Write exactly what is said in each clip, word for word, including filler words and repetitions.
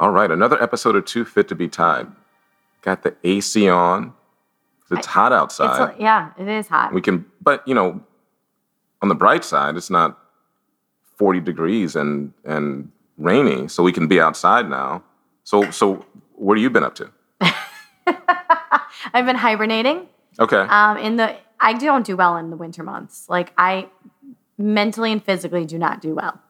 All right, another episode of Too Fit to Be Tied. Got the A C on. It's hot outside. It's, yeah, it is hot. We can, but you know, on the bright side, it's not forty degrees and and rainy, so we can be outside now. So, so what have you been up to? I've been hibernating. Okay. Um, in the I don't do well in the winter months. Like I mentally and physically do not do well.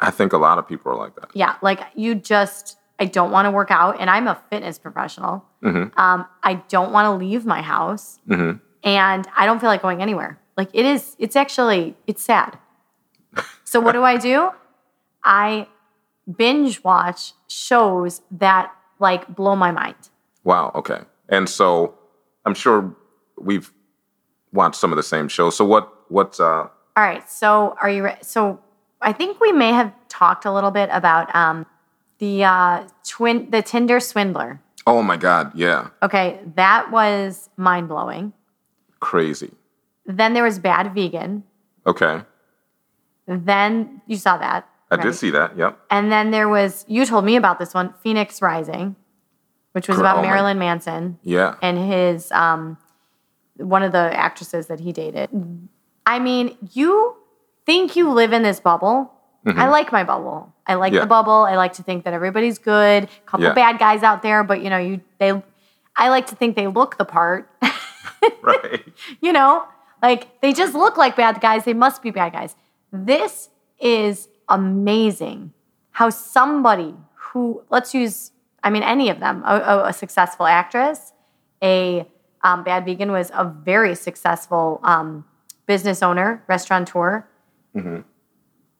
I think a lot of people are like that. Yeah, like you just, I don't want to work out, and I'm a fitness professional. Mm-hmm. Um, I don't want to leave my house, mm-hmm. and I don't feel like going anywhere. Like it is, it's actually, it's sad. So what do I do? I binge watch shows that like blow my mind. Wow, okay. And so I'm sure we've watched some of the same shows. So what, what? Uh... All right, so are you, re- so... I think we may have talked a little bit about um, the uh, twin, the Tinder Swindler. Oh, my God. Yeah. Okay. That was mind-blowing. Crazy. Then there was Bad Vegan. Okay. Then you saw that. I right? did see that. Yep. And then there was, you told me about this one, Phoenix Rising, which was about oh, Marilyn my. Manson. Yeah. And his, um, one of the actresses that he dated. I mean, you... think you live in this bubble. Mm-hmm. I like my bubble. I like yeah. the bubble. I like to think that everybody's good. A couple yeah. bad guys out there, but you know, you they. I like to think they look the part. Right. You know, like they just look like bad guys. They must be bad guys. This is amazing. How somebody who let's use, I mean, any of them, a, a successful actress, a um, Bad Vegan was a very successful um, business owner, restaurateur. Mm-hmm.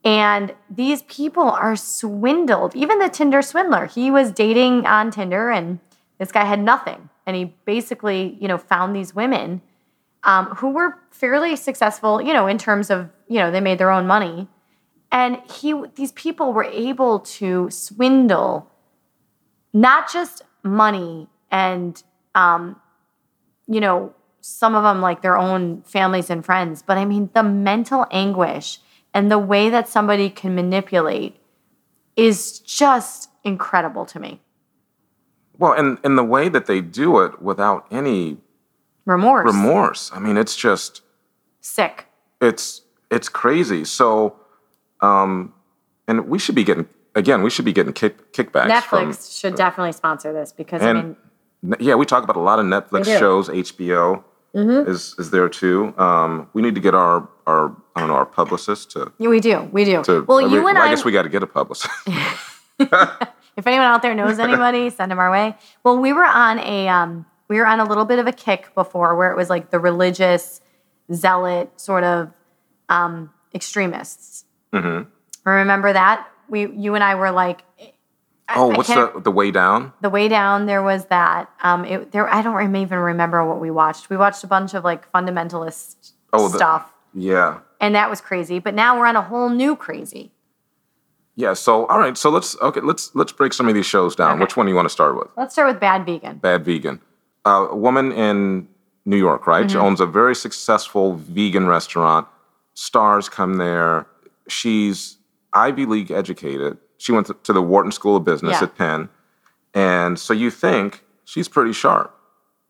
And these people are swindled. Even the Tinder Swindler, he was dating on Tinder and this guy had nothing. And he basically, you know, found these women um, who were fairly successful, you know, in terms of, you know, they made their own money. And he, these people were able to swindle not just money and, um, you know, some of them like their own families and friends. But I mean, the mental anguish and the way that somebody can manipulate is just incredible to me. Well, and, and the way that they do it without any... Remorse. Remorse. I mean, it's just... Sick. It's it's crazy. So, um, and we should be getting... Again, we should be getting kick, kickbacks. Netflix from, should definitely sponsor this because, and, I mean... Yeah, we talk about a lot of Netflix shows, H B O... Mm-hmm. Is is there too? Um, we need to get our our I don't know our publicist to. Yeah, we do, we do. To, well, I mean, you and well, I. I guess we got to get a publicist. If anyone out there knows anybody, send them our way. Well, we were on a um, we were on a little bit of a kick before, where it was like the religious zealot sort of um, extremists. Mm-hmm. Remember that we you and I were like. I, oh, what's the the way down? The way down. There was that. Um, it, there. I don't even remember what we watched. We watched a bunch of like fundamentalist oh, stuff. The, yeah. And that was crazy. But now we're on a whole new crazy. Yeah. So all right. So let's okay. Let's let's break some of these shows down. Okay. Which one do you want to start with? Let's start with Bad Vegan. Bad Vegan. Uh, a woman in New York, right? Mm-hmm. She owns a very successful vegan restaurant. Stars come there. She's Ivy League educated. She went to the Wharton School of Business yeah. at Penn. And so you think she's pretty sharp.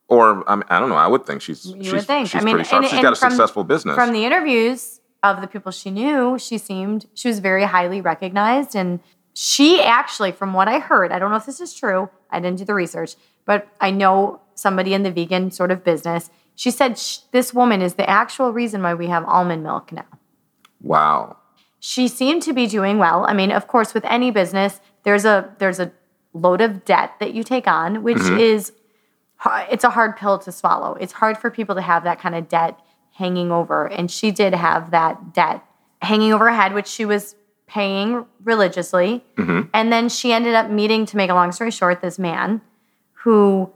Or, I mean, I don't know, I would think she's, you she's, would think. she's I mean, pretty sharp. And, she's and got a from, successful business. From the interviews of the people she knew, she seemed, she was very highly recognized. And she actually, from what I heard, I don't know if this is true, I didn't do the research, but I know somebody in the vegan sort of business, she said sh- this woman is the actual reason why we have almond milk now. Wow. She seemed to be doing well. I mean, of course, with any business, there's a there's a load of debt that you take on, which mm-hmm. is, it's a hard pill to swallow. It's hard for people to have that kind of debt hanging over. And she did have that debt hanging over her head, which she was paying religiously. Mm-hmm. And then she ended up meeting, to make a long story short, this man who,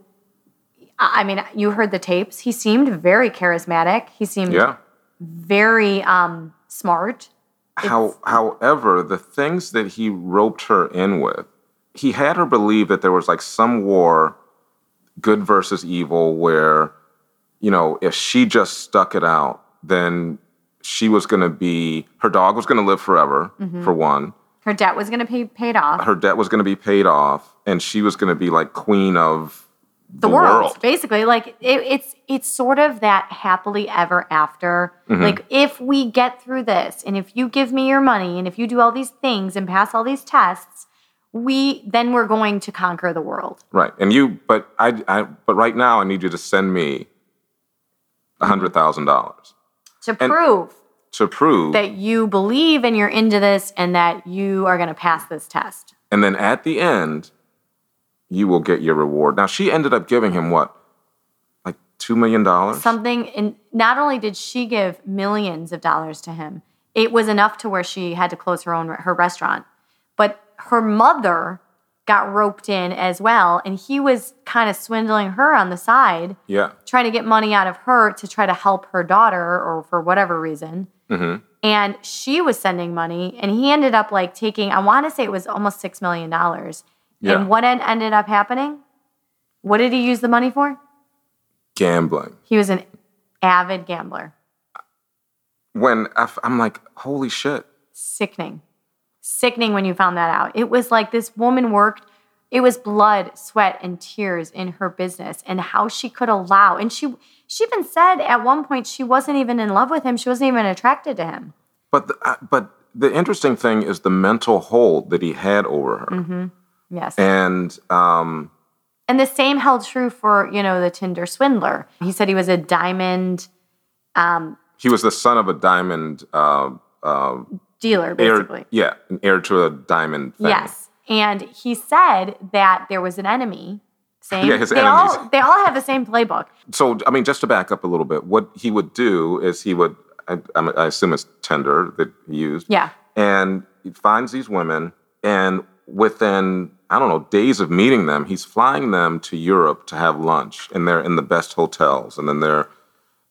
I mean, you heard the tapes. He seemed very charismatic. He seemed yeah. very um, smart. How, however, the things that he roped her in with, he had her believe that there was like some war, good versus evil, where, you know, if she just stuck it out, then she was going to be, her dog was going to live forever, mm-hmm. for one. Her debt was going to be paid off. Her debt was going to be paid off, and she was going to be like queen of the, the world, world. Basically. Like, it, it's it's sort of that happily ever after. Mm-hmm. Like, if we get through this, and if you give me your money, and if you do all these things and pass all these tests, we then we're going to conquer the world. Right. And you, but I, I but right now I need you to send me one hundred thousand dollars. To and prove. To prove. That you believe and you're into this and that you are going to pass this test. And then at the end, you will get your reward. Now, she ended up giving him what? Like two million dollars? Something. And not only did she give millions of dollars to him, it was enough to where she had to close her own her restaurant. But her mother got roped in as well, and he was kind of swindling her on the side, yeah, trying to get money out of her to try to help her daughter or for whatever reason. Mm-hmm. And she was sending money, and he ended up like taking, I want to say it was almost six million dollars. Yeah. And what ended up happening? What did he use the money for? Gambling. He was an avid gambler. When I f- I'm like, holy shit. Sickening. Sickening when you found that out. It was like this woman worked, it was blood, sweat, and tears in her business, and how she could allow. And she she even said at one point she wasn't even in love with him. She wasn't even attracted to him. But the, uh, but the interesting thing is the mental hold that he had over her. Mm-hmm. Yes. And um, and the same held true for, you know, the Tinder swindler. He said he was a diamond. Um, he was the son of a diamond uh, uh dealer, basically. Heir, yeah, an heir to a diamond family. Yes, and he said that there was an enemy. Same, yeah, his they enemies. All, they all have the same playbook. So, I mean, just to back up a little bit, what he would do is he would, I, I assume it's Tinder that he used. Yeah. And he finds these women, and within, I don't know, days of meeting them, he's flying them to Europe to have lunch, and they're in the best hotels, and then they're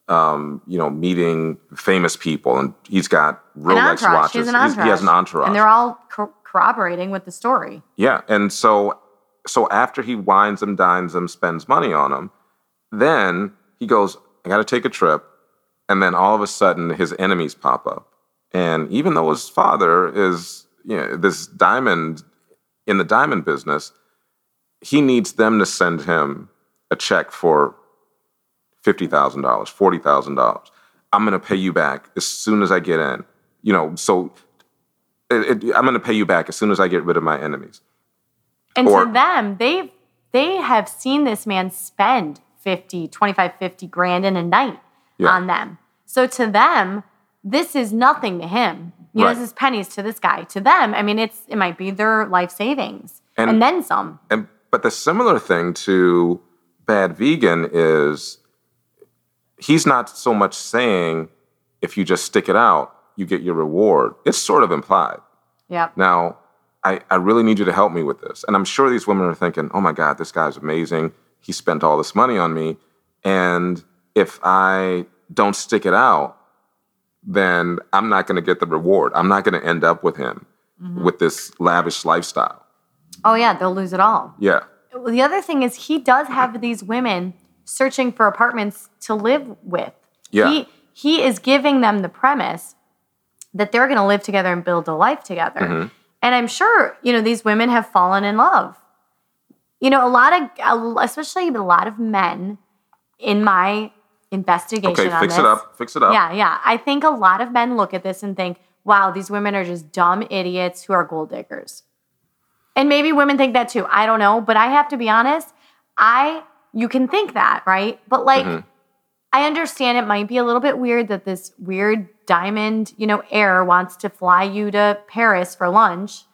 Um, you know, meeting famous people, and he's got Rolex watches. He has, he has an entourage, and they're all co- corroborating with the story. Yeah, and so, so after he wines them, dines them, spends money on them, then he goes, "I got to take a trip," and then all of a sudden, his enemies pop up, and even though his father is, you know, this diamond in the diamond business, he needs them to send him a check for fifty thousand dollars, forty thousand dollars. I'm going to pay you back as soon as I get in. You know, so it, it, I'm going to pay you back as soon as I get rid of my enemies. And or, to them, they they have seen this man spend fifty, twenty-five, fifty grand in a night yeah. on them. So to them, this is nothing to him. You right. know, this is pennies to this guy. To them, I mean, it's it might be their life savings and, and then some. And but the similar thing to Bad Vegan is, he's not so much saying, if you just stick it out, you get your reward. It's sort of implied. Yeah. Now, I, I really need you to help me with this. And I'm sure these women are thinking, oh my God, this guy's amazing. He spent all this money on me. And if I don't stick it out, then I'm not going to get the reward. I'm not going to end up with him mm-hmm. with this lavish lifestyle. Oh yeah, they'll lose it all. Yeah. Well, the other thing is he does have these women searching for apartments to live with. Yeah. He he is giving them the premise that they're going to live together and build a life together. Mm-hmm. And I'm sure, you know, these women have fallen in love. You know, a lot of, especially a lot of men in my investigation okay, on fix this. it up, fix it up. Yeah, yeah. I think a lot of men look at this and think, wow, these women are just dumb idiots who are gold diggers. And maybe women think that too. I don't know. But I have to be honest, I... You can think that, right? But, like, mm-hmm. I understand it might be a little bit weird that this weird diamond, you know, heir wants to fly you to Paris for lunch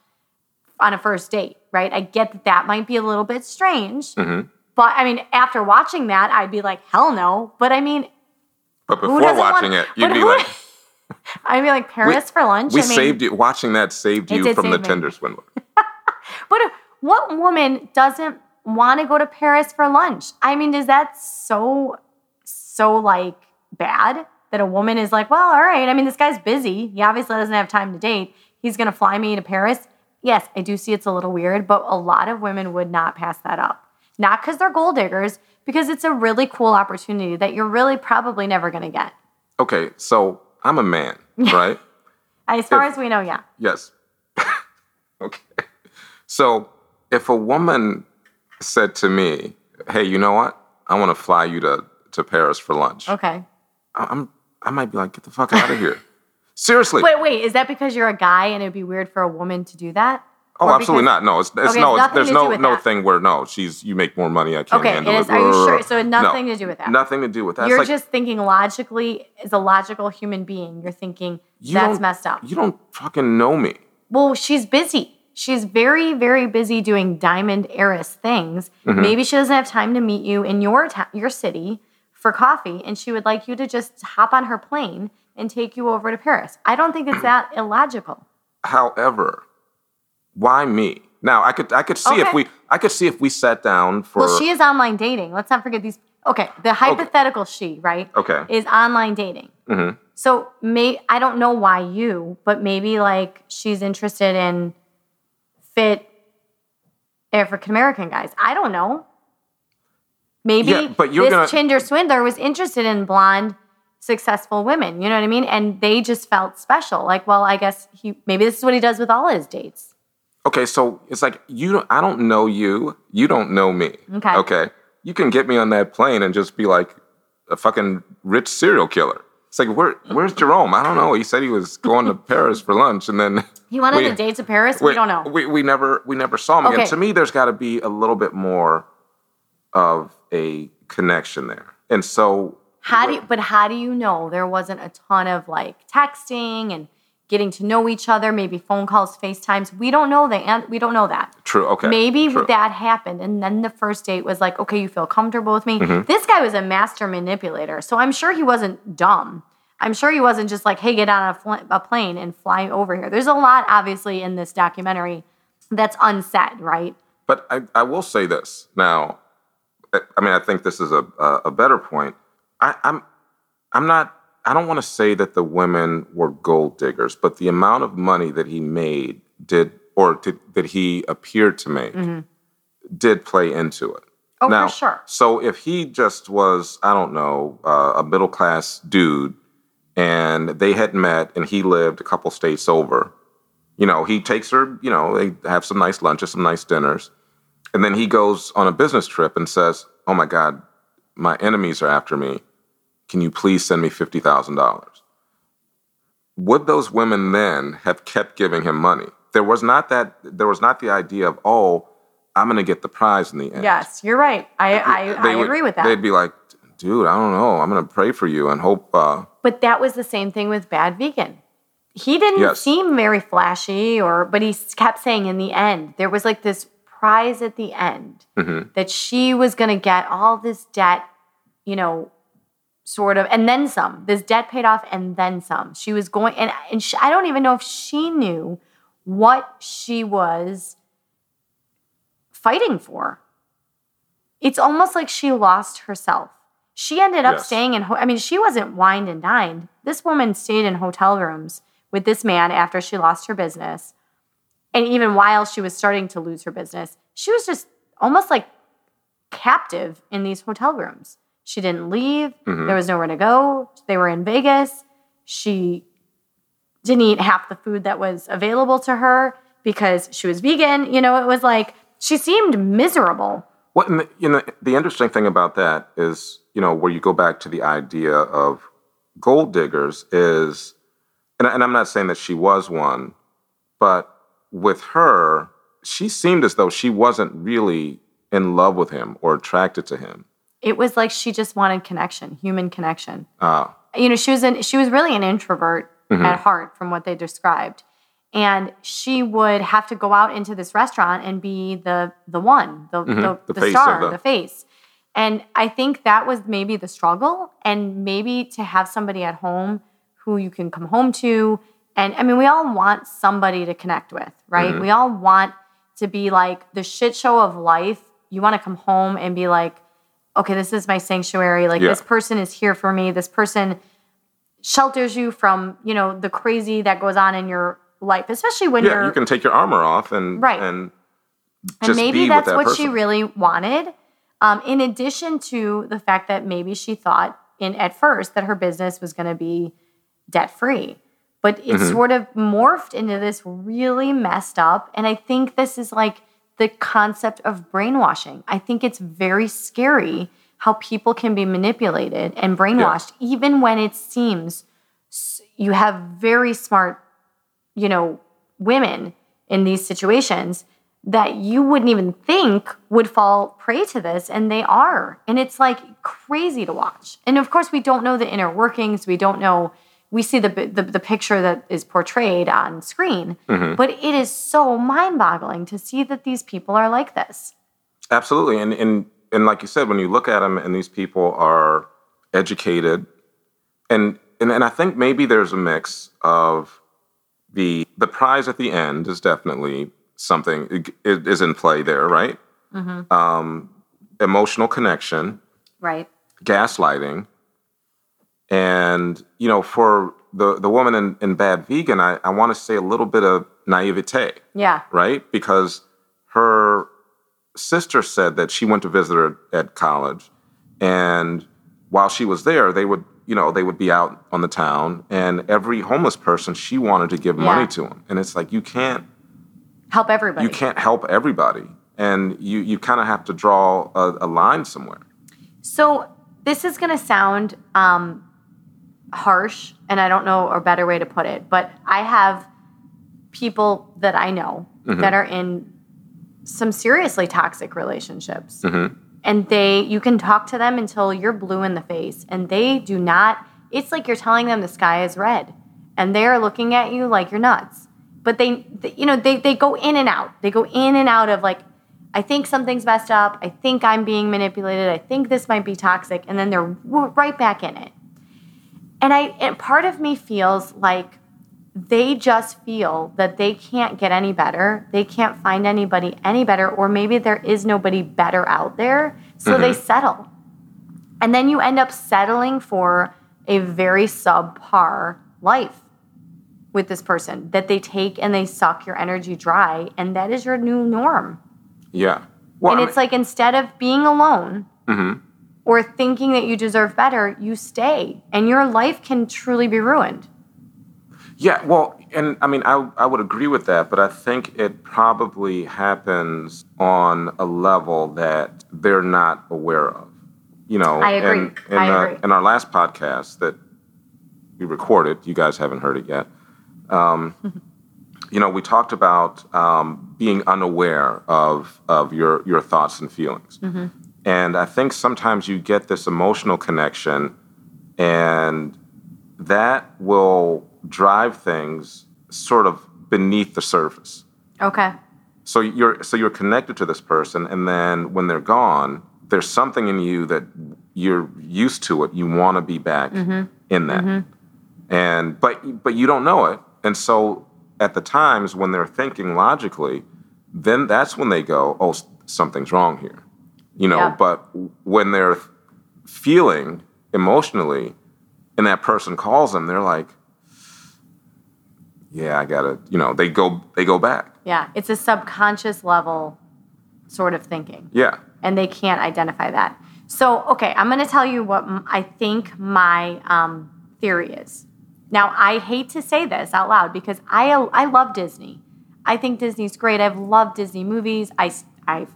on a first date, right? I get that that might be a little bit strange. Mm-hmm. But, I mean, after watching that, I'd be like, hell no. But, I mean, But before watching want, it, you'd be like... I'd be like, Paris we, for lunch? We I mean, saved you. Watching that saved you from save the me. Tinder Swindler. But what woman doesn't want to go to Paris for lunch? I mean, is that so, so, like, bad that a woman is like, well, all right. I mean, this guy's busy. He obviously doesn't have time to date. He's going to fly me to Paris. Yes, I do see it's a little weird, but a lot of women would not pass that up. Not because they're gold diggers, because it's a really cool opportunity that you're really probably never going to get. Okay, so... I'm a man, right? As far if, as we know, yeah. Yes. Okay. So if a woman said to me, hey, you know what? I want to fly you to, to Paris for lunch. Okay. I'm, I might be like, get the fuck out of here. Seriously. Wait, wait. Is that because you're a guy and it'd be weird for a woman to do that? Oh, or absolutely because, not. No, it's, it's okay, no. It's, there's no no that. thing where no, she's you make more money. I can't okay, handle it. Is, it. Are you sure? So nothing no, to do with that. Nothing to do with that. You're like, just thinking logically. As a logical human being, you're thinking you that's messed up. You don't fucking know me. Well, she's busy. She's very, very busy doing diamond heiress things. Mm-hmm. Maybe she doesn't have time to meet you in your ta- your city for coffee, and she would like you to just hop on her plane and take you over to Paris. I don't think it's that illogical. However. Why me? Now I could I could see okay. if we I could see if we sat down for. Well, she is online dating. Let's not forget these. Okay, the hypothetical okay. she right. Okay, is online dating. Mm-hmm. So may I don't know why you, but maybe like she's interested in fit African American guys. I don't know. Maybe yeah, but you're this gonna... Tinder Swindler was interested in blonde, successful women. You know what I mean? And they just felt special. Like, well, I guess he maybe this is what he does with all his dates. Okay, so it's like you. Don't, I don't know you. You don't know me. Okay. Okay. You can get me on that plane and just be like a fucking rich serial killer. It's like where? Where's Jerome? I don't know. He said he was going to Paris for lunch, and then he wanted we, a date to Paris. We, we don't know. We we never we never saw him. Okay. And to me, there's got to be a little bit more of a connection there. And so how do you, but how do you know there wasn't a ton of like texting and. Getting to know each other, maybe phone calls, FaceTimes. We don't know that. We don't know that. True, okay. Maybe True. that happened, and then the first date was like, okay, you feel comfortable with me? Mm-hmm. This guy was a master manipulator, so I'm sure he wasn't dumb. I'm sure he wasn't just like, hey, get on a, fl- a plane and fly over here. There's a lot, obviously, in this documentary that's unsaid, right? But I, I will say this. Now, I mean, I think this is a, a, a better point. I, I'm, I'm not... I don't want to say that the women were gold diggers, but the amount of money that he made did, or did, that he appeared to make, mm-hmm. did play into it. Oh, now, for sure. So if he just was, I don't know, uh, a middle-class dude, and they had met, and he lived a couple states over, you know, he takes her, you know, they have some nice lunches, some nice dinners, and then he goes on a business trip and says, oh my God, my enemies are after me. Can you please send me fifty thousand dollars? Would those women then have kept giving him money? There was not that. There was not the idea of, oh, I'm going to get the prize in the end. Yes, you're right. I I, I would, agree with that. They'd be like, dude, I don't know. I'm going to pray for you and hope. Uh, but that was the same thing with Bad Vegan. He didn't yes. seem very flashy, or but he kept saying in the end, there was like this prize at the end mm-hmm. that she was going to get all this debt, you know, sort of, and then some. This debt paid off, and then some. She was going, and, and she, I don't even know if she knew what she was fighting for. It's almost like she lost herself. She ended up yes. staying in, I mean, she wasn't wined and dined. This woman stayed in hotel rooms with this man after she lost her business. And even while she was starting to lose her business, she was just almost like captive in these hotel rooms. She didn't leave. Mm-hmm. There was nowhere to go. They were in Vegas. She didn't eat half the food that was available to her because she was vegan. You know, it was like she seemed miserable. What well, you know, the interesting thing about that is, you know, where you go back to the idea of gold diggers is, and, and I'm not saying that she was one, but with her, she seemed as though she wasn't really in love with him or attracted to him. It was like she just wanted connection, human connection. Oh. You know, she was an, she was really an introvert mm-hmm. at heart from what they described. And she would have to go out into this restaurant and be the the one, the, mm-hmm. the, the, the star, the... the face. And I think that was maybe the struggle, and maybe to have somebody at home who you can come home to. And I mean, we all want somebody to connect with, right? Mm-hmm. We all want to be like the shit show of life. You want to come home and be like, okay, this is my sanctuary. Like yeah. this person is here for me. This person shelters you from, you know, the crazy that goes on in your life, especially when yeah, you're... Yeah, you can take your armor off and right. and just and maybe be that's with that what person. She really wanted. Um, in addition to the fact that maybe she thought in at first that her business was going to be debt-free. But it mm-hmm. sort of morphed into this really messed up. And I think this is like the concept of brainwashing. I think it's very scary how people can be manipulated and brainwashed, yeah. even when it seems you have very smart, you know, women in these situations that you wouldn't even think would fall prey to this, and they are. And it's like crazy to watch. And of course, we don't know the inner workings. We don't know. We see the the, the picture that is portrayed on screen, mm-hmm. but it is so mind-boggling to see that these people are like this. Absolutely, and and and like you said, when you look at them, and these people are educated, and and, and I think maybe there's a mix of the the prize at the end is definitely. Something is in play there, right? Mm-hmm. Um, emotional connection. Right. Gaslighting. And, you know, for the, the woman in, in Bad Vegan, I, I want to say a little bit of naivete. Yeah. Right? Because her sister said that she went to visit her at college. And while she was there, they would, you know, they would be out on the town. And every homeless person, she wanted to give yeah. money to them. And it's like, you can't help everybody. You can't help everybody. And you, you kind of have to draw a, a line somewhere. So this is going to sound um, harsh, and I don't know a better way to put it, but I have people that I know mm-hmm. that are in some seriously toxic relationships. Mm-hmm. And they you can talk to them until you're blue in the face, and they do not, it's like you're telling them the sky is red, and they are looking at you like you're nuts. But they, you know, they, they go in and out. They go in and out of like, I think something's messed up. I think I'm being manipulated. I think this might be toxic. And then they're right back in it. And I, and part of me feels like they just feel that they can't get any better. They can't find anybody any better. Or maybe there is nobody better out there. So mm-hmm. they settle. And then you end up settling for a very subpar life with this person, that they take and they suck your energy dry, and that is your new norm. Yeah. Well, and I mean, it's like instead of being alone mm-hmm. or thinking that you deserve better, you stay, and your life can truly be ruined. Yeah, well, and I mean, I, I would agree with that, but I think it probably happens on a level that they're not aware of. You know, I agree. And, and I agree. Uh, in our last podcast that we recorded, you guys haven't heard it yet, Um, you know, we talked about um, being unaware of of your, your thoughts and feelings. Mm-hmm. And I think sometimes you get this emotional connection, and that will drive things sort of beneath the surface. Okay. So you're so you're connected to this person, and then when they're gone, there's something in you that you're used to it. You want to be back mm-hmm. in that. Mm-hmm. And but but you don't know it. And so at the times when they're thinking logically, then that's when they go, oh, something's wrong here. You know, yeah. But when they're feeling emotionally and that person calls them, they're like, yeah, I got to, you know, they go they go back. Yeah, it's a subconscious level sort of thinking. Yeah. And they can't identify that. So, okay, I'm going to tell you what I think my um, theory is. Now, I hate to say this out loud because I I love Disney. I think Disney's great. I've loved Disney movies. I I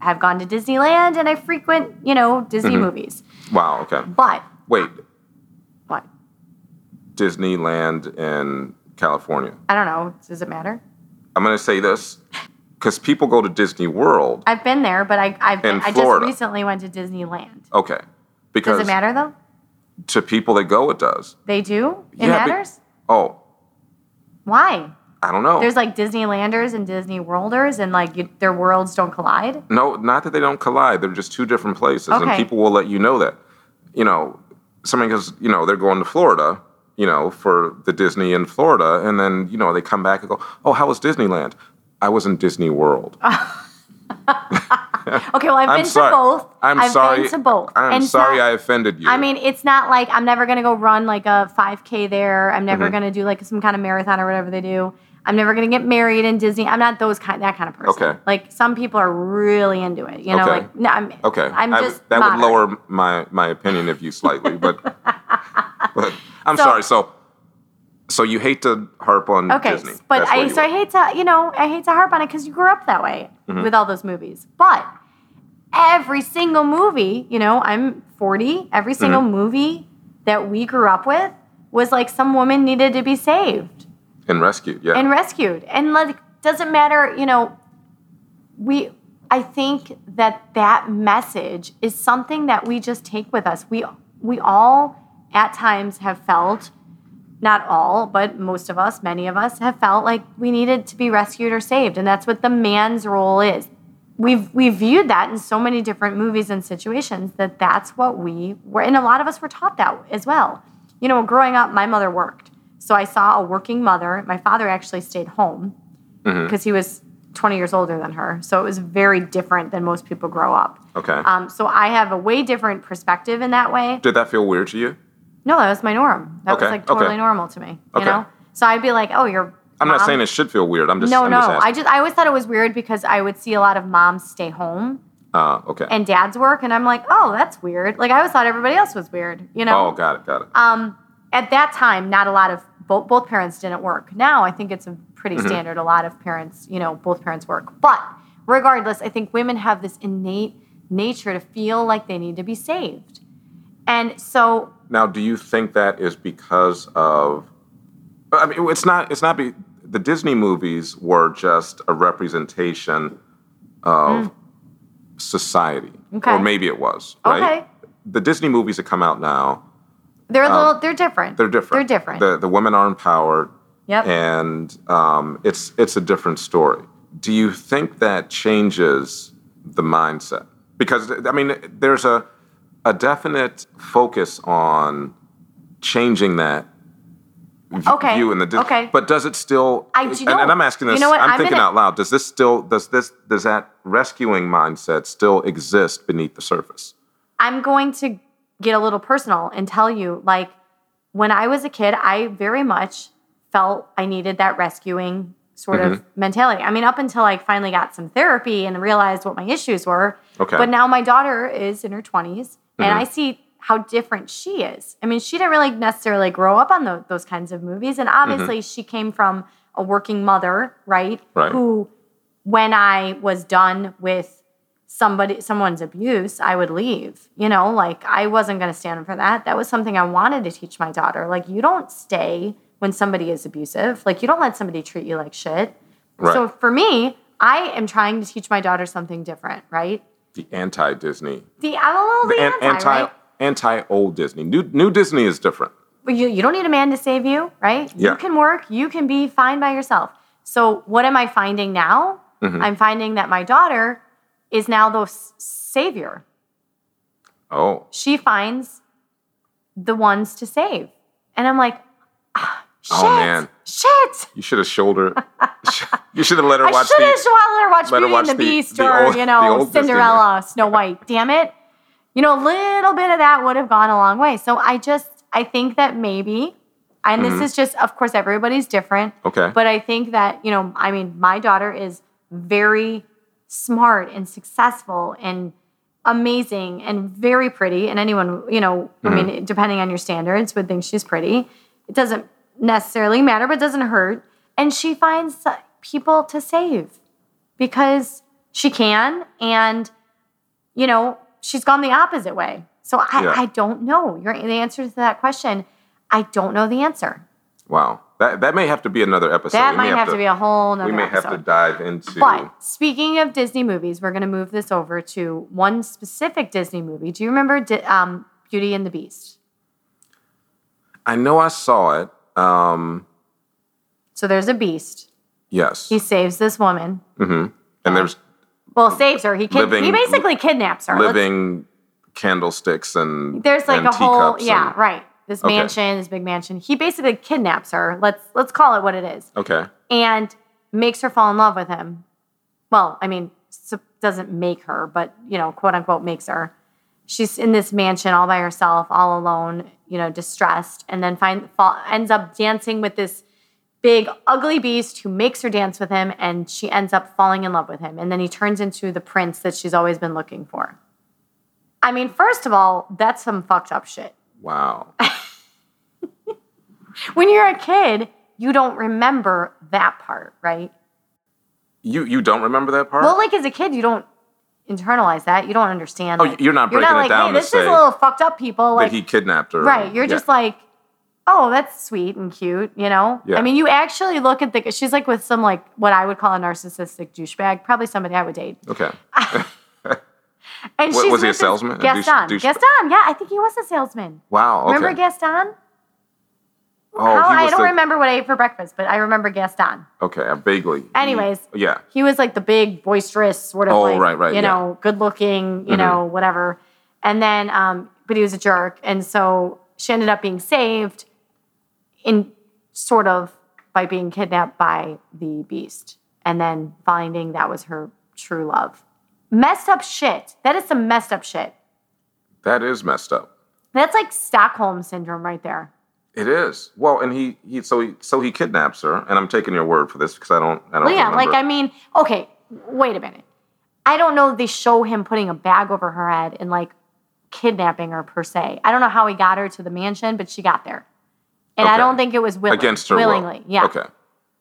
have gone to Disneyland, and I frequent, you know, Disney mm-hmm. movies. Wow, okay. But... Wait. What? Disneyland in California. I don't know. Does it matter? I'm going to say this because people go to Disney World. I've been there, but I I've been, I just recently went to Disneyland. Okay. Because does it matter, though? To people that go, it does. They do? It yeah, matters? Be- oh. Why? I don't know. There's like Disneylanders and Disney Worlders, and like you, their worlds don't collide? No, not that they don't collide. They're just two different places, okay. And people will let you know that. You know, somebody goes, you know, they're going to Florida, you know, for the Disney in Florida, and then, you know, they come back and go, oh, how was Disneyland? I was in Disney World. Okay, well, I've I'm been sorry. to both. I'm I've sorry. Been to both. I'm and sorry so, I offended you. I mean, it's not like I'm never going to go run like a five K there. I'm never mm-hmm. going to do like some kind of marathon or whatever they do. I'm never going to get married in Disney. I'm not those kind, that kind of person. Okay. Like some people are really into it, you know. Okay. Like no, I'm. Okay. I'm just I, that moderate. Would lower my, my opinion of you slightly, but but I'm so, sorry. So so you hate to harp on okay, Disney. Okay, but I so are. I hate to you know I hate to harp on it because you grew up that way mm-hmm. with all those movies. But every single movie, you know, I'm forty. Every single mm-hmm. movie that we grew up with was like some woman needed to be saved. And rescued, yeah. And rescued. And like, doesn't matter, you know, we, I think that that message is something that we just take with us. We, we all at times have felt, not all, but most of us, many of us have felt like we needed to be rescued or saved. And that's what the man's role is. We've, we've viewed that in so many different movies and situations that that's what we were. And a lot of us were taught that as well. You know, growing up, my mother worked. So I saw a working mother. My father actually stayed home because mm-hmm. he was twenty years older than her. So it was very different than most people grow up. Okay. Um, so I have a way different perspective in that way. Did that feel weird to you? No, that was my norm. That okay. was like totally okay. normal to me. Okay. You know? So I'd be like, oh, you're I'm mom? Not saying it should feel weird. I'm just No, I'm no. Just I just I always thought it was weird because I would see a lot of moms stay home. Uh, okay. And dads work. And I'm like, oh, that's weird. Like I always thought everybody else was weird. You know? Oh, got it, got it. Um. At that time, not a lot of both, both parents didn't work. Now, I think it's a pretty mm-hmm. standard. A lot of parents, you know, both parents work. But regardless, I think women have this innate nature to feel like they need to be saved. And so now, do you think that is because of? I mean, it's not. It's not. Be, the Disney movies were just a representation of mm. society, okay. or maybe it was. Right? Okay. The Disney movies that come out now. They're a little. Um, they're different. They're different. They're different. The the women are empowered. Yep. And um, it's it's a different story. Do you think that changes the mindset? Because I mean, there's a a definite focus on changing that okay. view in the Disney. Okay. But does it still? I do. And, know, and I'm asking this. You know what, I'm, I'm thinking gonna, out loud. Does this still? Does this? Does that rescuing mindset still exist beneath the surface? I'm going to. Get a little personal and tell you, like, when I was a kid, I very much felt I needed that rescuing sort mm-hmm. of mentality. I mean, up until I finally got some therapy and realized what my issues were. Okay. But now my daughter is in her twenties, mm-hmm. and I see how different she is. I mean, she didn't really necessarily grow up on the, those kinds of movies. And obviously, mm-hmm. she came from a working mother, right? Right. Who, when I was done with somebody, someone's abuse, I would leave. You know, like I wasn't going to stand for that. That was something I wanted to teach my daughter. Like you don't stay when somebody is abusive. Like you don't let somebody treat you like shit. Right. So for me, I am trying to teach my daughter something different, right? The anti-Disney. The, I'm a little the an, anti, anti, right? Anti-old Disney. New new Disney is different. But you, you don't need a man to save you, right? Yeah. You can work. You can be fine by yourself. So what am I finding now? Mm-hmm. I'm finding that my daughter is now the savior. Oh. She finds the ones to save. And I'm like, ah, shit, oh, man. shit. You should have shouldered. You should have let her watch the... I should have let her watch Beauty her watch and the, the Beast the, or, the old, you know, Cinderella, Snow White. Damn it. You know, a little bit of that would have gone a long way. So I just, I think that maybe, and mm-hmm. this is just, of course, everybody's different. Okay. But I think that, you know, I mean, my daughter is very... smart and successful and amazing and very pretty. And anyone, you know, mm-hmm. I mean, depending on your standards, would think she's pretty. It doesn't necessarily matter, but it doesn't hurt. And she finds people to save because she can. And, you know, she's gone the opposite way. So I, yeah. I don't know your, the answer to that question. I don't know the answer. Wow. That that may have to be another episode. That we might have, have to, to be a whole nother episode. We may episode. have to dive into... But speaking of Disney movies, we're going to move this over to one specific Disney movie. Do you remember um, Beauty and the Beast? I know I saw it. Um, so there's a beast. Yes. He saves this woman. Mm-hmm. And there's... Well, saves her. He kid- living, he basically kidnaps her. Living Let's, candlesticks and There's like and a whole... Yeah, and, right. This okay. mansion, this big mansion. He basically kidnaps her. Let's let's call it what it is. Okay. And makes her fall in love with him. Well, I mean, doesn't make her, but, you know, quote unquote makes her. She's in this mansion all by herself, all alone, you know, distressed, and then find fall, ends up dancing with this big, ugly beast who makes her dance with him, and she ends up falling in love with him. And then he turns into the prince that she's always been looking for. I mean, first of all, that's some fucked up shit. Wow. When you're a kid, you don't remember that part, right? You you don't remember that part? Well, like as a kid, you don't internalize that. You don't understand. Oh, like, you're not breaking you're not it like, down hey, to this say is a little fucked up, people. Like, that he kidnapped her. Right. You're yeah. just like, oh, that's sweet and cute, you know? Yeah. I mean, you actually look at the... She's like with some like what I would call a narcissistic douchebag. Probably somebody I would date. Okay. and what, she's was he a salesman? Gaston. Douche, douche Gaston, yeah. I think he was a salesman. Wow, okay. Remember Gaston? Oh, How, I don't the, remember what I ate for breakfast, but I remember Gaston. Okay, vaguely. Anyways, he, yeah, he was like the big, boisterous sort of, oh, like, right, right, you yeah. know, good-looking, you mm-hmm. know, whatever. And then, um, but he was a jerk, and so she ended up being saved, in sort of by being kidnapped by the beast, and then finding that was her true love. Messed up shit. That is some messed up shit. That is messed up. That's like Stockholm syndrome right there. It is. Well, and he, he so he so he kidnaps her, and I'm taking your word for this because I don't I don't well, yeah, remember. Like I mean, okay, wait a minute. I don't know if they show him putting a bag over her head and like kidnapping her per se. I don't know how he got her to the mansion, but she got there. And okay. I don't think it was willing, against her willingly. Will. Yeah. Okay.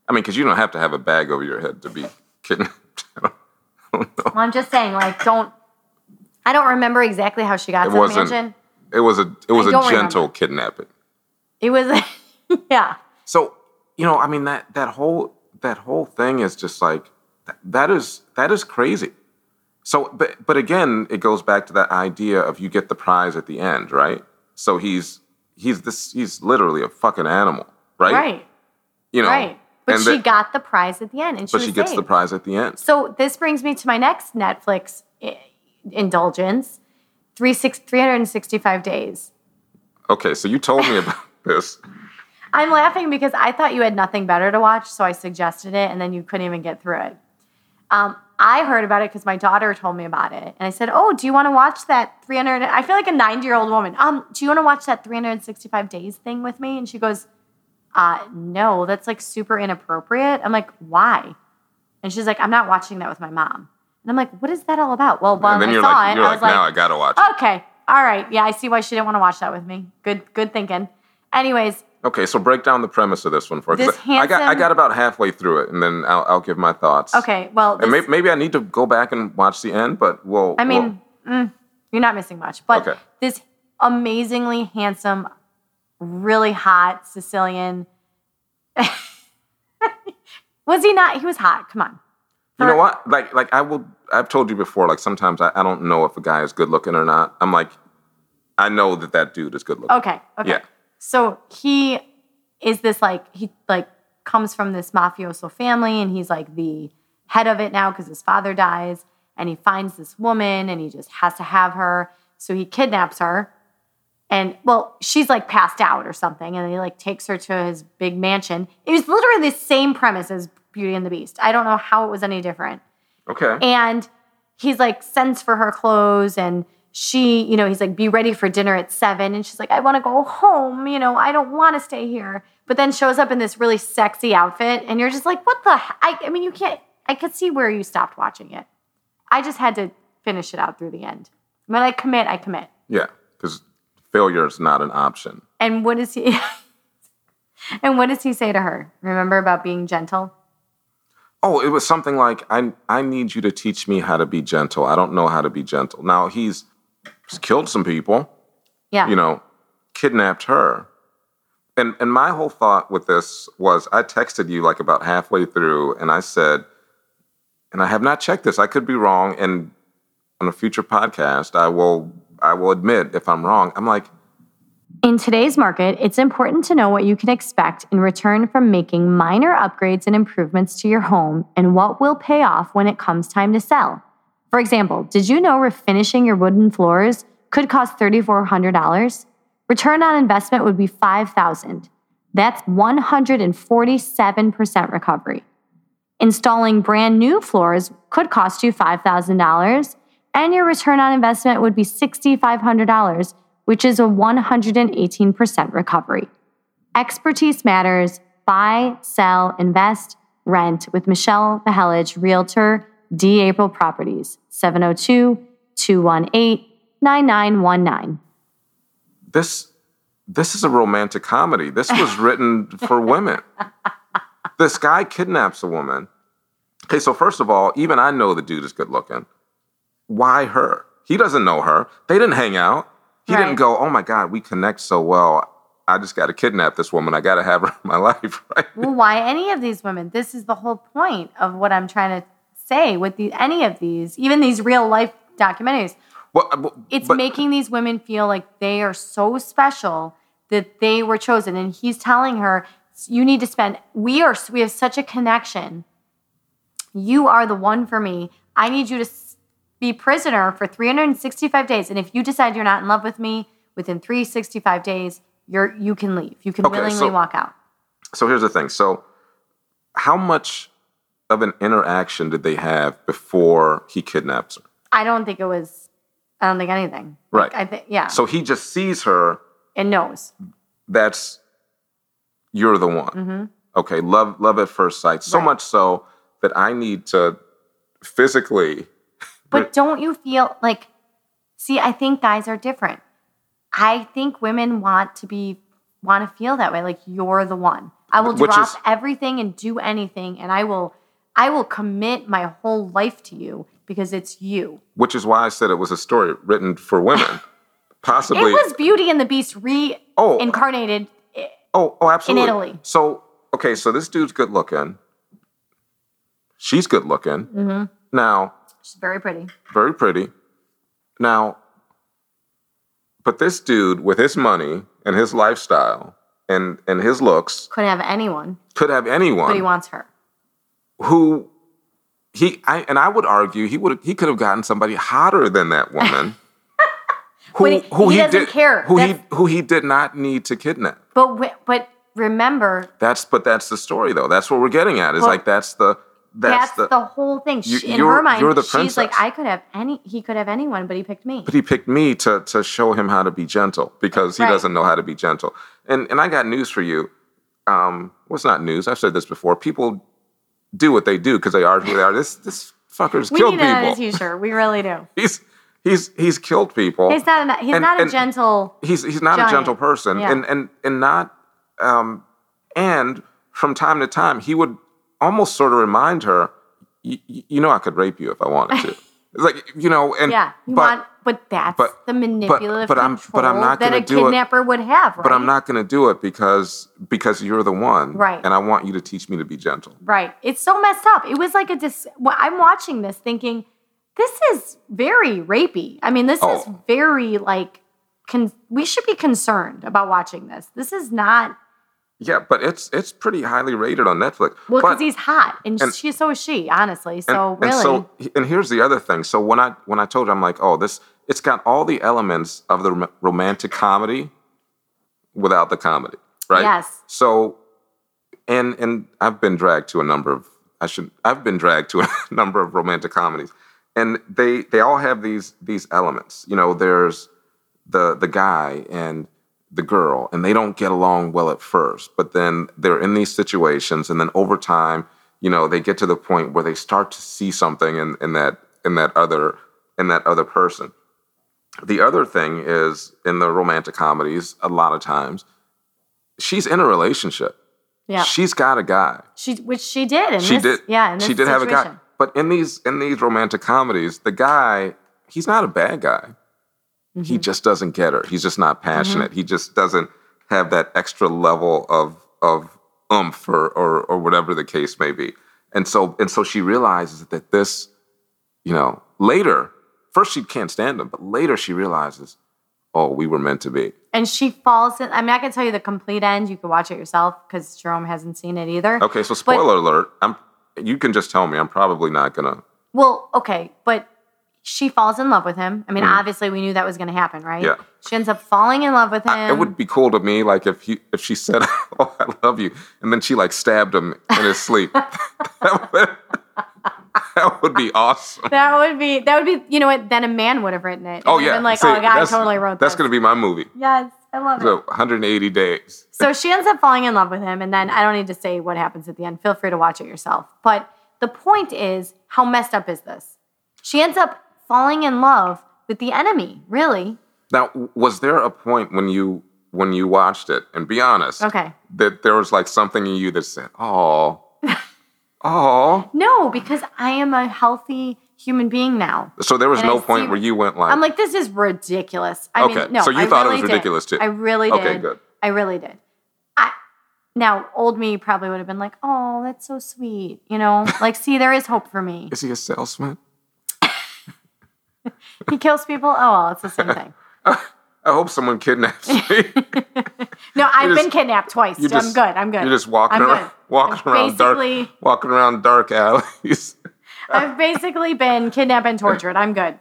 I mean, cuz you don't have to have a bag over your head to be kidnapped. I don't, I don't know. Well, I'm just saying like don't I don't remember exactly how she got it to the mansion. It was a it was I a gentle remember. kidnapping. It was, yeah. So, you know, I mean, that that whole that whole thing is just like, that, that is that is crazy. So, but but again, it goes back to that idea of you get the prize at the end, right? So he's he's this he's literally a fucking animal, right? Right. You know, right. But she the, got the prize at the end, and she but was she gets saved. the prize at the end. So this brings me to my next Netflix indulgence: three hundred sixty-five Days. Okay, so you told me about. This. I'm laughing because I thought you had nothing better to watch, so I suggested it, and then you couldn't even get through it. Um, I heard about it because my daughter told me about it, and I said, "Oh, do you want to watch that three hundred?" I feel like a ninety-year-old woman. Um, do you want to watch that three hundred sixty-five days thing with me? And she goes, "Uh, no, that's like super inappropriate." I'm like, "Why?" And she's like, "I'm not watching that with my mom." And I'm like, "What is that all about?" Well, when I saw like, it, you're I was like, like, "Now I gotta watch it." Okay, all right, yeah, I see why she didn't want to watch that with me. Good, good thinking. Anyways. Okay, so break down the premise of this one for us. I got I got about halfway through it, and then I'll, I'll give my thoughts. Okay, well. This, and may, maybe I need to go back and watch the end, but we'll. I mean, we'll, mm, you're not missing much. But okay. This amazingly handsome, really hot Sicilian. Was he not? He was hot. Come on. You know what? Like, like I will. I've told you before, like sometimes I, I don't know if a guy is good looking or not. I'm like, I know that that dude is good looking. Okay, okay. Yeah. So he is this like, he like comes from this mafioso family and he's like the head of it now because his father dies and he finds this woman and he just has to have her. So he kidnaps her and well, she's like passed out or something and he like takes her to his big mansion. It was literally the same premise as Beauty and the Beast. I don't know how it was any different. Okay. And he's like sends for her clothes and she, you know, he's like, be ready for dinner at seven. And she's like, I want to go home. You know, I don't want to stay here. But then shows up in this really sexy outfit. And you're just like, what the? I, I mean, you can't, I could see where you stopped watching it. I just had to finish it out through the end. When I commit, I commit. Yeah, because failure is not an option. And what does he, and what does he say to her? Remember about being gentle? Oh, it was something like, I, I need you to teach me how to be gentle. I don't know how to be gentle. Now he's, He's killed some people, yeah. You know, kidnapped her. And and my whole thought with this was I texted you like about halfway through and I said, and I have not checked this. I could be wrong. And on a future podcast, I will I will admit if I'm wrong. I'm like, In today's market, it's important to know what you can expect in return from making minor upgrades and improvements to your home and what will pay off when it comes time to sell. For example, did you know refinishing your wooden floors could cost three thousand four hundred dollars? Return on investment would be five thousand dollars. That's one hundred forty-seven percent recovery. Installing brand new floors could cost you five thousand dollars, and your return on investment would be six thousand five hundred dollars, which is a one hundred eighteen percent recovery. Expertise matters. Buy, sell, invest, rent with Michelle Mihalich, Realtor, D. April Properties, seven oh two, two one eight, nine nine one nine. This, this is a romantic comedy. This was written for women. This guy kidnaps a woman. Okay, so first of all, even I know the dude is good looking. Why her? He doesn't know her. They didn't hang out. He right. didn't go, oh my God, we connect so well. I just got to kidnap this woman. I got to have her in my life, right? Well, why any of these women? This is the whole point of what I'm trying to say with the, any of these, even these real life documentaries. Well, but, it's but, making these women feel like they are so special that they were chosen. And he's telling her, you need to spend, we are, we have such a connection. You are the one for me. I need you to be prisoner for three hundred sixty-five days. And if you decide you're not in love with me, within three hundred sixty-five days, you're you can leave. You can okay, willingly so, walk out. So here's the thing. So how much of an interaction did they have before he kidnaps her? I don't think it was, I don't think anything. Right. Like, I think yeah. So he just sees her. And knows. That's, you're the one. Mm-hmm. Okay, love, love at first sight. So right. much so that I need to physically... But don't you feel like, see, I think guys are different. I think women want to be, want to feel that way. Like, you're the one. I will Which drop is, everything and do anything. And I will, I will commit my whole life to you because it's you. Which is why I said it was a story written for women. Possibly. It was Beauty and the Beast reincarnated oh, oh, oh, absolutely. In Italy. So, okay, so this dude's good looking. She's good looking. Mm-hmm. Now... She's very pretty. Very pretty. Now, but this dude with his money and his lifestyle and, and his looks... Could have anyone. Could have anyone. But he wants her. Who, he, I, and I would argue, he would he could have gotten somebody hotter than that woman. who, he, who he, he doesn't did, care. Who that's, he who he did not need to kidnap. But but remember... that's But that's the story, though. That's what we're getting at. Is well, like, that's the... That's, That's the, the whole thing. She, in her mind, you're the princess. She's like, I could have any. He could have anyone, but he picked me. But he picked me to to show him how to be gentle because he right. doesn't know how to be gentle. And and I got news for you. Um, well, it's not news. I've said this before. People do what they do because they are who they are. This this fucker's we killed people. We need that on a t-shirt. We really do. he's he's he's killed people. He's not. A, he's and, not a gentle. He's he's not giant. a gentle person. Yeah. And and and not. Um, and from time to time, he would. Almost sort of remind her, you, you know, I could rape you if I wanted to. It's like, you know, and yeah, you but, want, but that's but, the manipulative but, but I'm, control but I'm not that a do kidnapper it, would have. Right? But I'm not going to do it because because you're the one, right? And I want you to teach me to be gentle, right? It's so messed up. It was like a dis. Well, I'm watching this thinking, this is very rapey. I mean, this oh. is very like con- we should be concerned about watching this. This is not. Yeah, but it's it's pretty highly rated on Netflix. Well, because he's hot, and, and she so is she, honestly. So and, really, and, so, and here's the other thing. So when I when I told her, I'm like, oh, this it's got all the elements of the romantic comedy, without the comedy, right? Yes. So, and and I've been dragged to a number of I should I've been dragged to a number of romantic comedies, and they they all have these these elements. You know, there's the the guy and. The girl, and they don't get along well at first, but then they're in these situations, and then over time, you know, they get to the point where they start to see something in, in that in that other in that other person. The other thing is in the romantic comedies, a lot of times, she's in a relationship. Yeah, she's got a guy. She which she did. In she this, did. Yeah, in this she did situation. have a guy. But in these in these romantic comedies, the guy, he's not a bad guy. Mm-hmm. He just doesn't get her. He's just not passionate. Mm-hmm. He just doesn't have that extra level of of oomph or, or or whatever the case may be. And so and so she realizes that this, you know, later, first she can't stand him, but later she realizes, oh, we were meant to be. And she falls in. I mean, I can tell you the complete end. You can watch it yourself because Jerome hasn't seen it either. Okay, so spoiler but, alert. I'm, you can just tell me. I'm probably not going to. Well, okay, but she falls in love with him. I mean, mm. obviously we knew that was going to happen, right? Yeah. She ends up falling in love with him. I, it would be cool to me, like, if he, if she said, oh, I love you, and then she, like, stabbed him in his sleep. that, would, that would be awesome. That would be, that would be, you know what, then a man would have written it. Oh, yeah. Been like, See, oh, God, I totally wrote that. That's going to be my movie. Yes, I love so, it. So, one hundred eighty days. So, she ends up falling in love with him, and then I don't need to say what happens at the end. Feel free to watch it yourself. But the point is, how messed up is this? She ends up falling in love with the enemy, really. Now, was there a point when you when you watched it, and be honest, okay, that there was like something in you that said, oh, oh. No, because I am a healthy human being now. So there was and no I point see, where you went like. I'm like, this is ridiculous. I okay. mean, no, so you I thought really it was ridiculous did. too. I really did. Okay, good. I really did. Now, old me probably would have been like, oh, that's so sweet. You know, like, see, there is hope for me. Is he a salesman? He kills people? Oh, well, it's the same thing. I hope someone kidnaps me. No, I've just, been kidnapped twice. So just, I'm good. I'm good. You're just walking I'm around, walking around, dark, walking around dark alleys. I've basically been kidnapped and tortured. I'm good.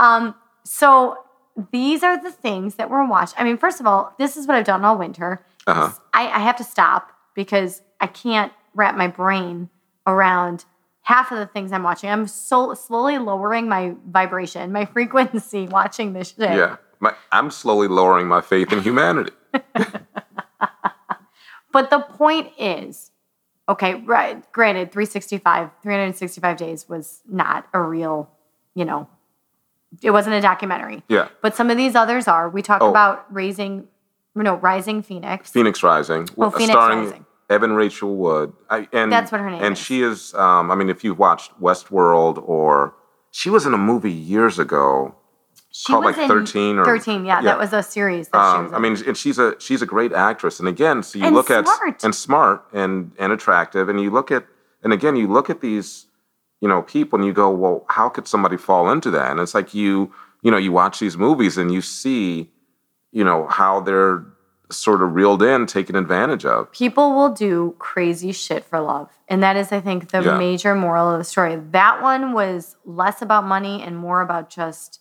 Um, so these are the things that we're watching. I mean, first of all, this is what I've done all winter. Uh-huh. I, I have to stop because I can't wrap my brain around half of the things I'm watching. I'm so slowly lowering my vibration, my frequency watching this shit. Yeah, my, I'm slowly lowering my faith in humanity. But the point is, okay, right, granted, three sixty-five, three sixty-five days was not a real, you know, it wasn't a documentary. Yeah. But some of these others are. We talk oh. about raising... No, Rising Phoenix. Phoenix Rising. Oh, Phoenix starring Rising. Evan Rachel Wood. I, and, That's what her name and is. And she is, um, I mean, if you've watched Westworld or... She was in a movie years ago she called was like thirteen. Or, thirteen, yeah, yeah. That was a series that um, she was in. I mean, and she's a, she's a great actress. And again, so you and look smart. at... And smart. And and attractive. And you look at... And again, you look at these, you know, people and you go, well, how could somebody fall into that? And it's like you, you know, you watch these movies and you see... you know, how they're sort of reeled in, taken advantage of. People will do crazy shit for love. And that is, I think, the yeah. major moral of the story. That one was less about money and more about just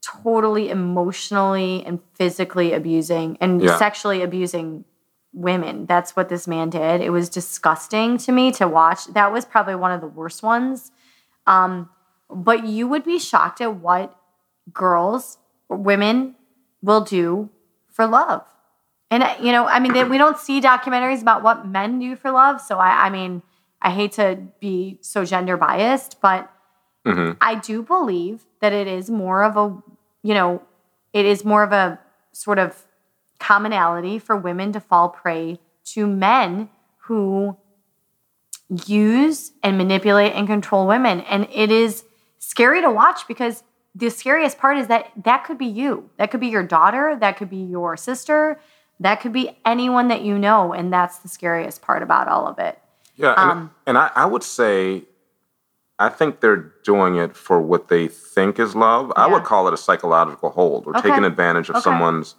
totally emotionally and physically abusing and yeah. sexually abusing women. That's what this man did. It was disgusting to me to watch. That was probably one of the worst ones. Um, but you would be shocked at what girls, women... will do for love. And, you know, I mean, they, we don't see documentaries about what men do for love. So, I, I mean, I hate to be so gender biased, but mm-hmm. I do believe that it is more of a, you know, it is more of a sort of commonality for women to fall prey to men who use and manipulate and control women. And it is scary to watch because the scariest part is that that could be you. That could be your daughter. That could be your sister. That could be anyone that you know. And that's the scariest part about all of it. Yeah. Um, and and I, I would say, I think they're doing it for what they think is love. Yeah. I would call it a psychological hold or okay. taking advantage of okay. someone's,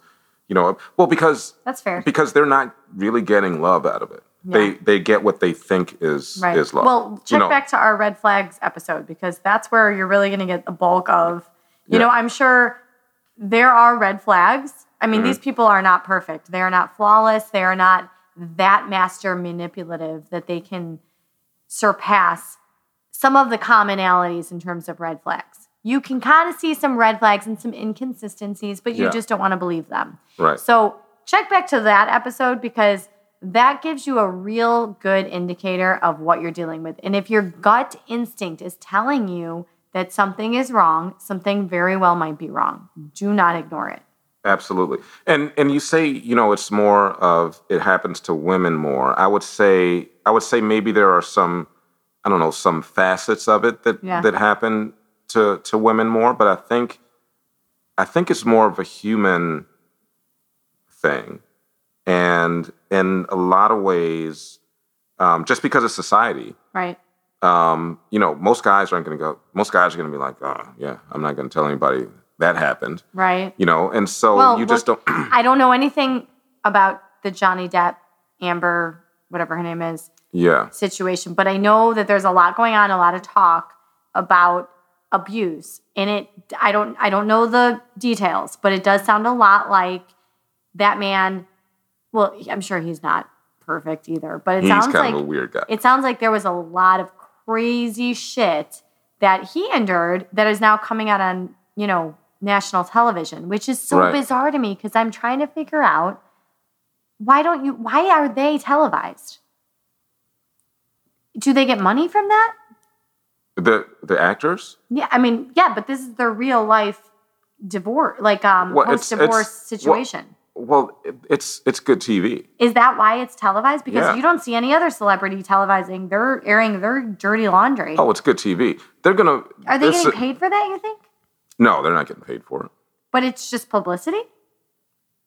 you know, well, because that's fair. Because they're not really getting love out of it. Yeah. They they get what they think is, right. is love. Well, check you know. back to our red flags episode because that's where you're really going to get the bulk of, you yeah. know, I'm sure there are red flags. I mean, mm-hmm. these people are not perfect. They are not flawless. They are not that master manipulative that they can surpass some of the commonalities in terms of red flags. You can kind of see some red flags and some inconsistencies, but you yeah. just don't want to believe them. Right. So check back to that episode because that gives you a real good indicator of what you're dealing with. And if your gut instinct is telling you that something is wrong, something very well might be wrong. Do not ignore it. Absolutely. And and you say, you know, it's more of it happens to women more. I would say I would say maybe there are some, I don't know, some facets of it that, yeah. that happen to to women more, but I think I think it's more of a human thing. And in a lot of ways, um, just because of society, right? Um, you know, most guys aren't going to go. Most guys are going to be like, "Oh, yeah, I'm not going to tell anybody that happened. Right. You know, and so well, you just look, don't... I don't know anything about the Johnny Depp, Amber, whatever her name is, yeah, situation. But I know that there's a lot going on, a lot of talk about abuse. And it, I don't, I don't know the details, but it does sound a lot like that man... Well, I'm sure he's not perfect either, but it he's sounds kind like of a weird guy. It sounds like there was a lot of crazy shit that he endured that is now coming out on, you know, national television, which is so right. bizarre to me because I'm trying to figure out why don't you? Why are they televised? Do they get money from that? The the actors? Yeah, I mean, yeah, but this is their real life divorce, like um, well, post divorce situation. Well, Well, it's it's good T V. Is that why it's televised? Because yeah. you don't see any other celebrity televising. They're airing their dirty laundry. Oh, it's good T V. They're gonna. Are they getting paid for that? You think? No, they're not getting paid for it. But it's just publicity?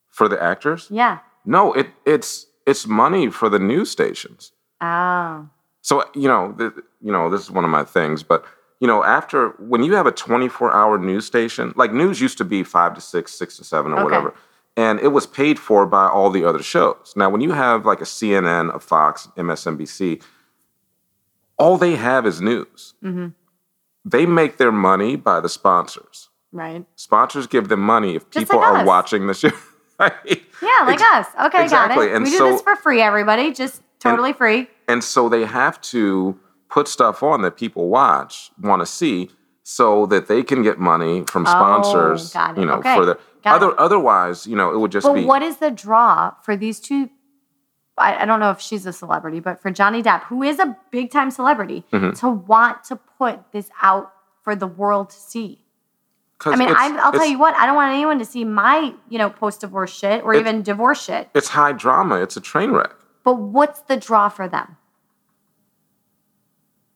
For the actors? Yeah. No, it it's it's money for the news stations. Oh. So you know, th- you know, this is one of my things, but. You know, after when you have a twenty-four hour news station, like news used to be five to six, six to seven, or okay. whatever. And it was paid for by all the other shows. Now, when you have like a C N N, a Fox, M S N B C, all they have is news. Mm-hmm. They make their money by the sponsors. Right. Sponsors give them money if Just people like are us. watching the show. Right? Yeah, like Ex- us. Okay, exactly. got it. And we do so, this for free, everybody. Just totally and, free. And so they have to put stuff on that people watch, want to see, so that they can get money from sponsors. Oh, got it. You know, okay. for their... Other, otherwise, you know, it would just but be... But what is the draw for these two... I, I don't know if she's a celebrity, but for Johnny Depp, who is a big-time celebrity, mm-hmm. to want to put this out for the world to see? I mean, I, I'll tell you what, I don't want anyone to see my, you know, post-divorce shit or even divorce shit. It's high drama. It's a train wreck. But what's the draw for them?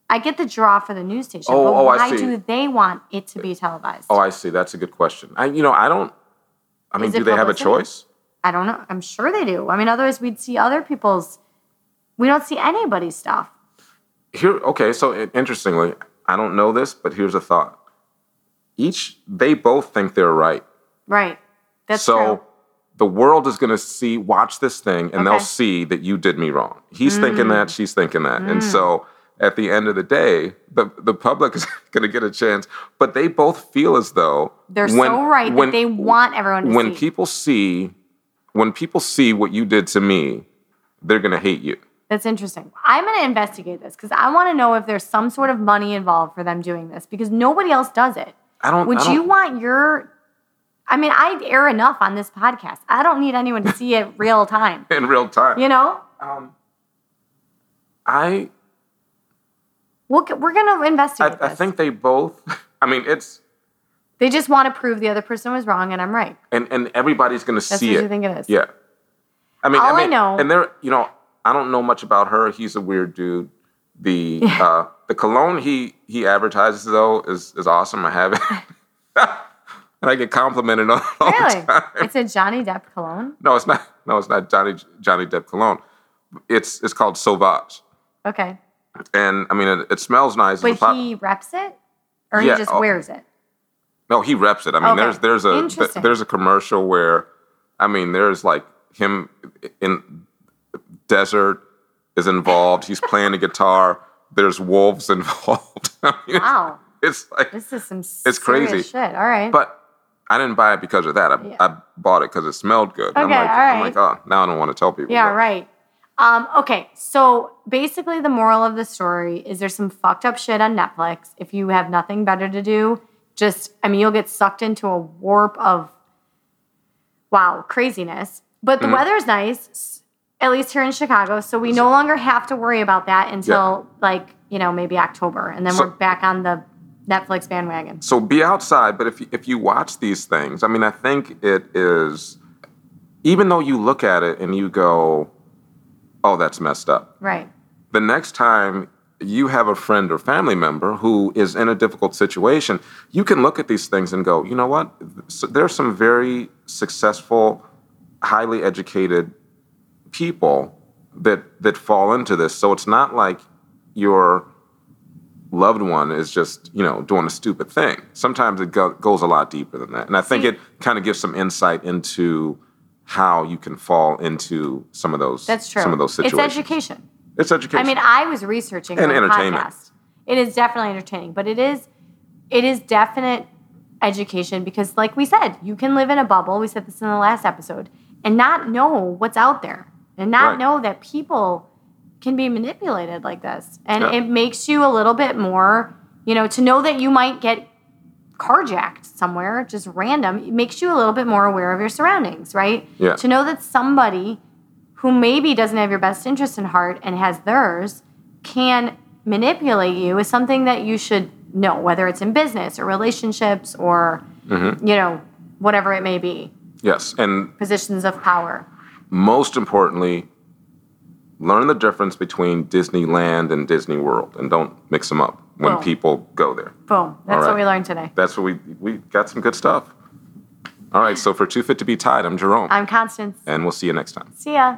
I get the draw for the news station, oh, but oh, why do they want it to be televised? Oh, I see. That's a good question. I, you know, I don't... I mean, do they have a choice? I don't know. I'm sure they do. I mean, otherwise we'd see other people's... We don't see anybody's stuff. Here, okay, so it, interestingly, I don't know this, but here's a thought. Each, they both think they're right. Right. That's true. So the world is going to see, watch this thing, and okay. they'll see that you did me wrong. He's mm. thinking that, she's thinking that. Mm. And so at the end of the day, the, the public is going to get a chance. But they both feel as though they're when, so right when, that they want everyone to when see. When people see, when people see what you did to me, they're going to hate you. That's interesting. I'm going to investigate this because I want to know if there's some sort of money involved for them doing this because nobody else does it. I don't. Would I don't, you want your? I mean, I air enough on this podcast. I don't need anyone to see it real time. In real time, you know. Um, I. We'll, we're going to investigate I, this. I think they both, I mean, it's... They just want to prove the other person was wrong and I'm right. And and everybody's going to see it. That's what you think it is. Yeah. I mean, All I, mean, I know... And they're, you know, I don't know much about her. He's a weird dude. The uh, the cologne he he advertises, though, is, is awesome. I have it. And I get complimented on it all really? the time. It's a Johnny Depp cologne? No, it's not. No, it's not Johnny Johnny Depp cologne. It's, it's called Sauvage. Okay. And, I mean, it, it smells nice. But pop- he reps it? Or yeah, he just oh, wears it? No, he reps it. I mean, okay. there's there's a th- there's a commercial where, I mean, there's like him in desert is involved. He's playing a guitar. There's wolves involved. I mean, wow. It's, it's like... This is some it's crazy shit. All right. But I didn't buy it because of that. I, yeah. I bought it because it smelled good. Okay, I'm like, all right. I'm like, oh, now I don't want to tell people. Yeah, that. right. Um, okay, so basically the moral of the story is there's some fucked up shit on Netflix. If you have nothing better to do, just, I mean, you'll get sucked into a warp of, wow, craziness. But the mm-hmm. weather's nice, at least here in Chicago, so we no longer have to worry about that until, yeah. like, you know, maybe October. And then so, we're back on the Netflix bandwagon. So be outside, but if if you watch these things, I mean, I think it is, even though you look at it and you go... oh, that's messed up. Right. The next time you have a friend or family member who is in a difficult situation, you can look at these things and go, you know what? There are some very successful, highly educated people that that fall into this. So it's not like you're loved one is just, you know, doing a stupid thing. Sometimes it go- goes a lot deeper than that. And I think it kind of gives some insight into how you can fall into some of those, That's true. Some of those situations. It's education. It's education. I mean, I was researching and entertainment. Podcast. It is definitely entertaining, but it is it is definite education because, like we said, you can live in a bubble. We said this in the last episode, and not know what's out there, and not right. know that people can be manipulated like this. And yeah. it makes you a little bit more, you know, to know that you might get carjacked somewhere, just random, it makes you a little bit more aware of your surroundings, right? Yeah. To know that somebody who maybe doesn't have your best interest in heart and has theirs can manipulate you is something that you should know, whether it's in business or relationships or, mm-hmm. you know, whatever it may be. Yes. And positions of power. Most importantly, learn the difference between Disneyland and Disney World, and don't mix them up when Boom. People go there. Boom. That's right. What we learned today. That's what we we got some good stuff. All right. So for Too Fit to Be Tied, I'm Jerome. I'm Constance. And we'll see you next time. See ya.